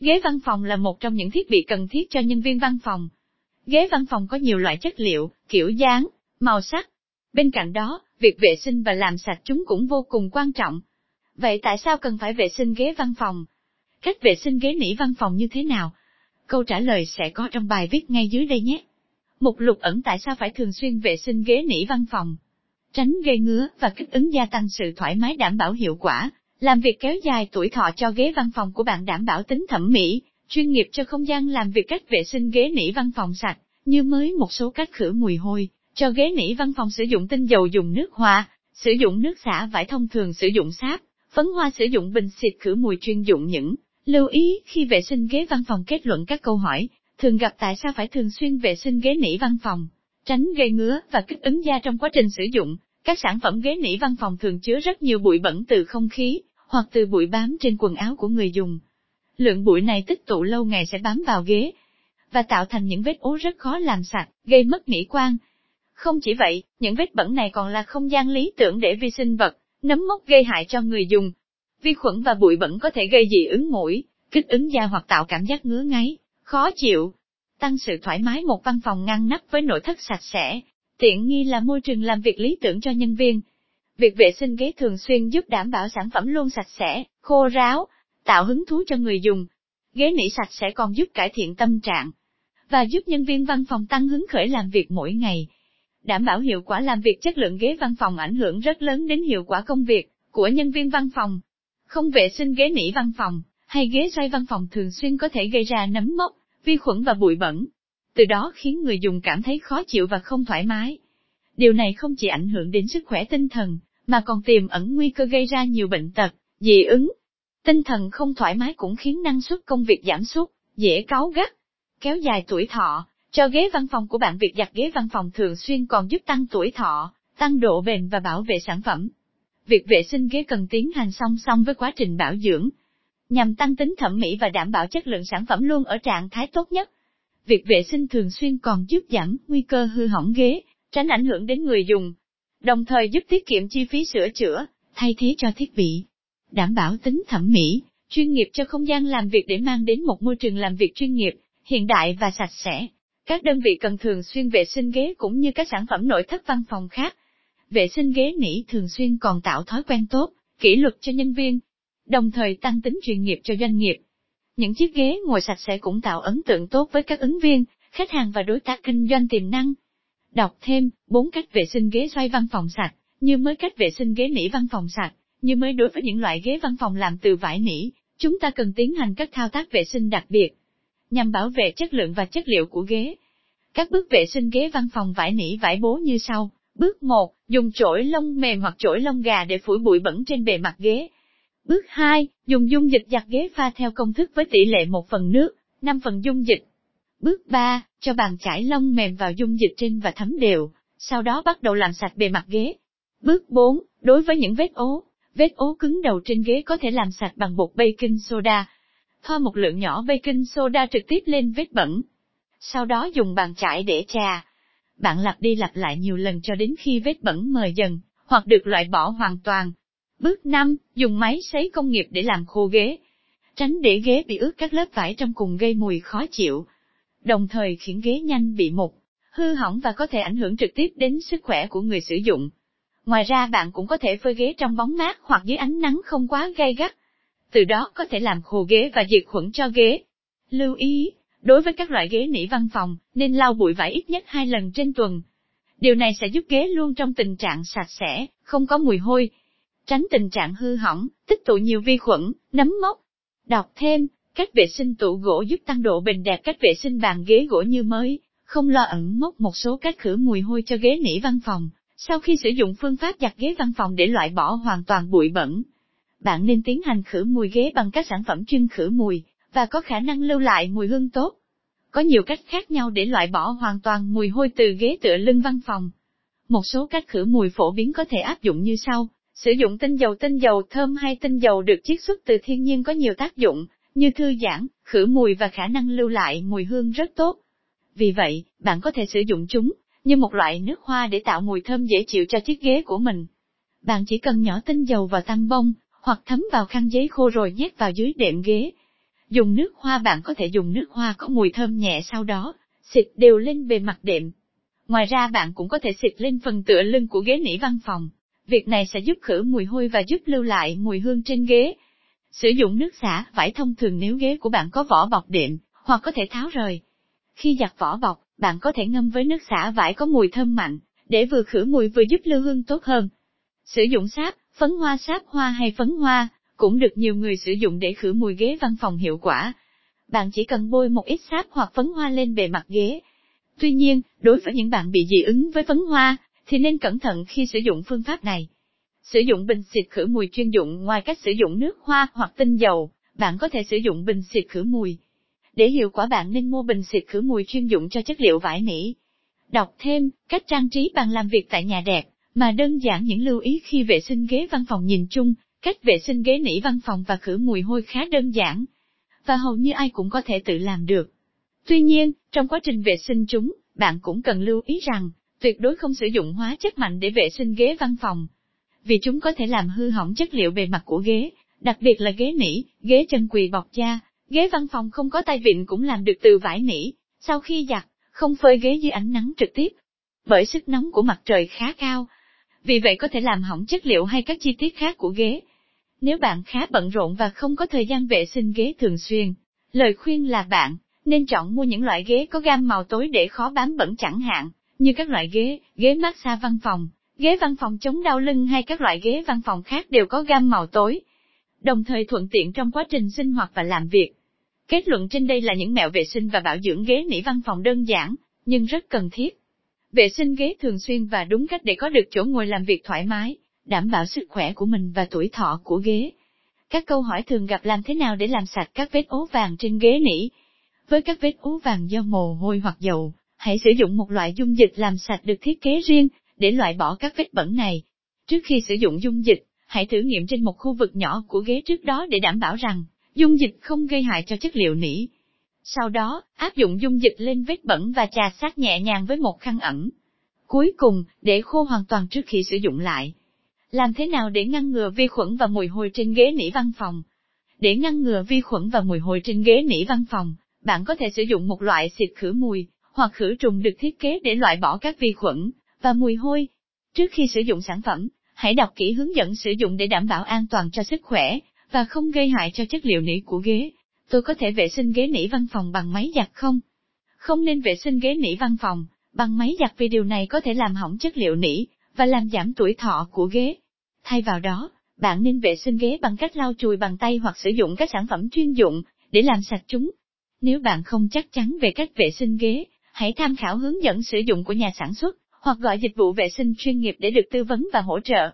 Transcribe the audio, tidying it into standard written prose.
Ghế văn phòng là một trong những thiết bị cần thiết cho nhân viên văn phòng. Ghế văn phòng có nhiều loại chất liệu, kiểu dáng, màu sắc. Bên cạnh đó, việc vệ sinh và làm sạch chúng cũng vô cùng quan trọng. Vậy tại sao cần phải vệ sinh ghế văn phòng? Cách vệ sinh ghế nỉ văn phòng như thế nào? Câu trả lời sẽ có trong bài viết ngay dưới đây nhé. Mục lục ẩn tại sao phải thường xuyên vệ sinh ghế nỉ văn phòng. Tránh gây ngứa và kích ứng, gia tăng sự thoải mái, đảm bảo hiệu quả, làm việc kéo dài tuổi thọ cho ghế văn phòng của bạn, đảm bảo tính thẩm mỹ, chuyên nghiệp cho không gian làm việc. Cách vệ sinh ghế nỉ văn phòng sạch, như mới một số cách khử mùi hôi cho ghế nỉ văn phòng: sử dụng tinh dầu, dùng nước hoa, sử dụng nước xả vải thông thường, sử dụng sáp, phấn hoa, sử dụng bình xịt khử mùi chuyên dụng. Những lưu ý khi vệ sinh ghế văn phòng. Kết luận các câu hỏi thường gặp: tại sao phải thường xuyên vệ sinh ghế nỉ văn phòng? Tránh gây ngứa và kích ứng da. Trong quá trình sử dụng, các sản phẩm ghế nỉ văn phòng thường chứa rất nhiều bụi bẩn từ không khí, hoặc từ bụi bám trên quần áo của người dùng. Lượng bụi này tích tụ lâu ngày sẽ bám vào ghế, và tạo thành những vết ố rất khó làm sạch, gây mất mỹ quan. Không chỉ vậy, những vết bẩn này còn là không gian lý tưởng để vi sinh vật, nấm mốc gây hại cho người dùng. Vi khuẩn và bụi bẩn có thể gây dị ứng mũi, kích ứng da hoặc tạo cảm giác ngứa ngáy, khó chịu. Tăng sự thoải mái. Một văn phòng ngăn nắp với nội thất sạch sẽ, tiện nghi là môi trường làm việc lý tưởng cho nhân viên. Việc vệ sinh ghế thường xuyên giúp đảm bảo sản phẩm luôn sạch sẽ, khô ráo, tạo hứng thú cho người dùng. Ghế nỉ sạch sẽ còn giúp cải thiện tâm trạng và giúp nhân viên văn phòng tăng hứng khởi làm việc mỗi ngày. Đảm bảo hiệu quả làm việc. Chất lượng ghế văn phòng ảnh hưởng rất lớn đến hiệu quả công việc của nhân viên văn phòng. Không vệ sinh ghế nỉ văn phòng hay ghế xoay văn phòng thường xuyên có thể gây ra nấm mốc, vi khuẩn và bụi bẩn, từ đó khiến người dùng cảm thấy khó chịu và không thoải mái. Điều này không chỉ ảnh hưởng đến sức khỏe tinh thần, mà còn tiềm ẩn nguy cơ gây ra nhiều bệnh tật, dị ứng. Tinh thần không thoải mái cũng khiến năng suất công việc giảm sút, dễ cáu gắt. Kéo dài tuổi thọ cho ghế văn phòng của bạn. Việc giặt ghế văn phòng thường xuyên còn giúp tăng tuổi thọ, tăng độ bền và bảo vệ sản phẩm. Việc vệ sinh ghế cần tiến hành song song với quá trình bảo dưỡng, nhằm tăng tính thẩm mỹ và đảm bảo chất lượng sản phẩm luôn ở trạng thái tốt nhất. Việc vệ sinh thường xuyên còn giúp giảm nguy cơ hư hỏng ghế, tránh ảnh hưởng đến người dùng, đồng thời giúp tiết kiệm chi phí sửa chữa, thay thế cho thiết bị. Đảm bảo tính thẩm mỹ, chuyên nghiệp cho không gian làm việc. Để mang đến một môi trường làm việc chuyên nghiệp, hiện đại và sạch sẽ, các đơn vị cần thường xuyên vệ sinh ghế cũng như các sản phẩm nội thất văn phòng khác. Vệ sinh ghế nỉ thường xuyên còn tạo thói quen tốt, kỷ luật cho nhân viên, đồng thời tăng tính chuyên nghiệp cho doanh nghiệp. Những chiếc ghế ngồi sạch sẽ cũng tạo ấn tượng tốt với các ứng viên, khách hàng và đối tác kinh doanh tiềm năng. Đọc thêm 4 cách vệ sinh ghế xoay văn phòng sạch, như mới. Cách vệ sinh ghế nỉ văn phòng sạch, như mới. Đối với những loại ghế văn phòng làm từ vải nỉ, chúng ta cần tiến hành các thao tác vệ sinh đặc biệt, nhằm bảo vệ chất lượng và chất liệu của ghế. Các bước vệ sinh ghế văn phòng vải nỉ, vải bố như sau. Bước 1, dùng chổi lông mềm hoặc chổi lông gà để phủi bụi bẩn trên bề mặt ghế. Bước 2, dùng dung dịch giặt ghế pha theo công thức với tỷ lệ 1/4 nước, 5% dung dịch. Bước 3, cho bàn chải lông mềm vào dung dịch trên và thấm đều, sau đó bắt đầu làm sạch bề mặt ghế. Bước 4, đối với những vết ố cứng đầu trên ghế có thể làm sạch bằng bột baking soda. Thoa một lượng nhỏ baking soda trực tiếp lên vết bẩn, sau đó dùng bàn chải để chà. Bạn lặp đi lặp lại nhiều lần cho đến khi vết bẩn mờ dần, hoặc được loại bỏ hoàn toàn. Bước 5, dùng máy sấy công nghiệp để làm khô ghế. Tránh để ghế bị ướt các lớp vải trong cùng gây mùi khó chịu, đồng thời khiến ghế nhanh bị mục, hư hỏng và có thể ảnh hưởng trực tiếp đến sức khỏe của người sử dụng. Ngoài ra bạn cũng có thể phơi ghế trong bóng mát hoặc dưới ánh nắng không quá gay gắt, từ đó có thể làm khô ghế và diệt khuẩn cho ghế. Lưu ý, đối với các loại ghế nỉ văn phòng, nên lau bụi vải ít nhất 2 lần trên tuần. Điều này sẽ giúp ghế luôn trong tình trạng sạch sẽ, không có mùi hôi. Tránh tình trạng hư hỏng, tích tụ nhiều vi khuẩn, nấm mốc. Đọc thêm, cách vệ sinh tủ gỗ giúp tăng độ bền đẹp. Cách vệ sinh bàn ghế gỗ như mới, không lo ẩn mốc. Một số cách khử mùi hôi cho ghế nỉ văn phòng. Sau khi sử dụng phương pháp giặt ghế văn phòng để loại bỏ hoàn toàn bụi bẩn, bạn nên tiến hành khử mùi ghế bằng các sản phẩm chuyên khử mùi, và có khả năng lưu lại mùi hương tốt. Có nhiều cách khác nhau để loại bỏ hoàn toàn mùi hôi từ ghế tựa lưng văn phòng. Một số cách khử mùi phổ biến có thể áp dụng như sau. Sử dụng tinh dầu thơm hay tinh dầu được chiết xuất từ thiên nhiên có nhiều tác dụng, như thư giãn, khử mùi và khả năng lưu lại mùi hương rất tốt. Vì vậy, bạn có thể sử dụng chúng như một loại nước hoa để tạo mùi thơm dễ chịu cho chiếc ghế của mình. Bạn chỉ cần nhỏ tinh dầu vào tăm bông, hoặc thấm vào khăn giấy khô rồi nhét vào dưới đệm ghế. Dùng nước hoa bạn có thể dùng nước hoa có mùi thơm nhẹ sau đó, xịt đều lên bề mặt đệm. Ngoài ra bạn cũng có thể xịt lên phần tựa lưng của ghế nỉ văn phòng. Việc này sẽ giúp khử mùi hôi và giúp lưu lại mùi hương trên ghế. Sử dụng nước xả vải thông thường nếu ghế của bạn có vỏ bọc đệm, hoặc có thể tháo rời. Khi giặt vỏ bọc, bạn có thể ngâm với nước xả vải có mùi thơm mạnh, để vừa khử mùi vừa giúp lưu hương tốt hơn. Sử dụng sáp, phấn hoa sáp hoa hay phấn hoa, cũng được nhiều người sử dụng để khử mùi ghế văn phòng hiệu quả. Bạn chỉ cần bôi một ít sáp hoặc phấn hoa lên bề mặt ghế. Tuy nhiên, đối với những bạn bị dị ứng với phấn hoa, thì nên cẩn thận khi sử dụng phương pháp này. Sử dụng bình xịt khử mùi chuyên dụng. Ngoài cách sử dụng nước hoa hoặc tinh dầu, bạn có thể sử dụng bình xịt khử mùi. Để hiệu quả bạn nên mua bình xịt khử mùi chuyên dụng cho chất liệu vải nỉ. Đọc thêm, cách trang trí bàn làm việc tại nhà đẹp, mà đơn giản những lưu ý khi vệ sinh ghế văn phòng nhìn chung, cách vệ sinh ghế nỉ văn phòng và khử mùi hôi khá đơn giản, và hầu như ai cũng có thể tự làm được. Tuy nhiên, trong quá trình vệ sinh chúng, bạn cũng cần lưu ý rằng, tuyệt đối không sử dụng hóa chất mạnh để vệ sinh ghế văn phòng, vì chúng có thể làm hư hỏng chất liệu bề mặt của ghế, đặc biệt là ghế nỉ, ghế chân quỳ bọc da. Ghế văn phòng không có tay vịn cũng làm được từ vải nỉ, sau khi giặt, không phơi ghế dưới ánh nắng trực tiếp, bởi sức nóng của mặt trời khá cao, vì vậy có thể làm hỏng chất liệu hay các chi tiết khác của ghế. Nếu bạn khá bận rộn và không có thời gian vệ sinh ghế thường xuyên, lời khuyên là bạn nên chọn mua những loại ghế có gam màu tối để khó bám bẩn chẳng hạn, như các loại ghế, ghế massage ghế văn phòng chống đau lưng hay các loại ghế văn phòng khác đều có gam màu tối, đồng thời thuận tiện trong quá trình sinh hoạt và làm việc. Kết luận trên đây là những mẹo vệ sinh và bảo dưỡng ghế nỉ văn phòng đơn giản, nhưng rất cần thiết. Vệ sinh ghế thường xuyên và đúng cách để có được chỗ ngồi làm việc thoải mái, đảm bảo sức khỏe của mình và tuổi thọ của ghế. Các câu hỏi thường gặp: làm thế nào để làm sạch các vết ố vàng trên ghế nỉ? Với các vết ố vàng do mồ hôi hoặc dầu, hãy sử dụng một loại dung dịch làm sạch được thiết kế riêng, để loại bỏ các vết bẩn này. Trước khi sử dụng dung dịch, hãy thử nghiệm trên một khu vực nhỏ của ghế trước đó để đảm bảo rằng dung dịch không gây hại cho chất liệu nỉ. Sau đó, áp dụng dung dịch lên vết bẩn và chà sát nhẹ nhàng với một khăn ẩm. Cuối cùng, để khô hoàn toàn trước khi sử dụng lại. Làm thế nào để ngăn ngừa vi khuẩn và mùi hôi trên ghế nỉ văn phòng? Để ngăn ngừa vi khuẩn và mùi hôi trên ghế nỉ văn phòng, bạn có thể sử dụng một loại xịt khử mùi hoặc khử trùng được thiết kế để loại bỏ các vi khuẩn và mùi hôi. Trước khi sử dụng sản phẩm, hãy đọc kỹ hướng dẫn sử dụng để đảm bảo an toàn cho sức khỏe và không gây hại cho chất liệu nỉ của ghế. Tôi có thể vệ sinh ghế nỉ văn phòng bằng máy giặt không? Không nên vệ sinh ghế nỉ văn phòng bằng máy giặt vì điều này có thể làm hỏng chất liệu nỉ và làm giảm tuổi thọ của ghế. Thay vào đó, bạn nên vệ sinh ghế bằng cách lau chùi bằng tay hoặc sử dụng các sản phẩm chuyên dụng để làm sạch chúng. Nếu bạn không chắc chắn về cách vệ sinh ghế, hãy tham khảo hướng dẫn sử dụng của nhà sản xuất hoặc gọi dịch vụ vệ sinh chuyên nghiệp để được tư vấn và hỗ trợ.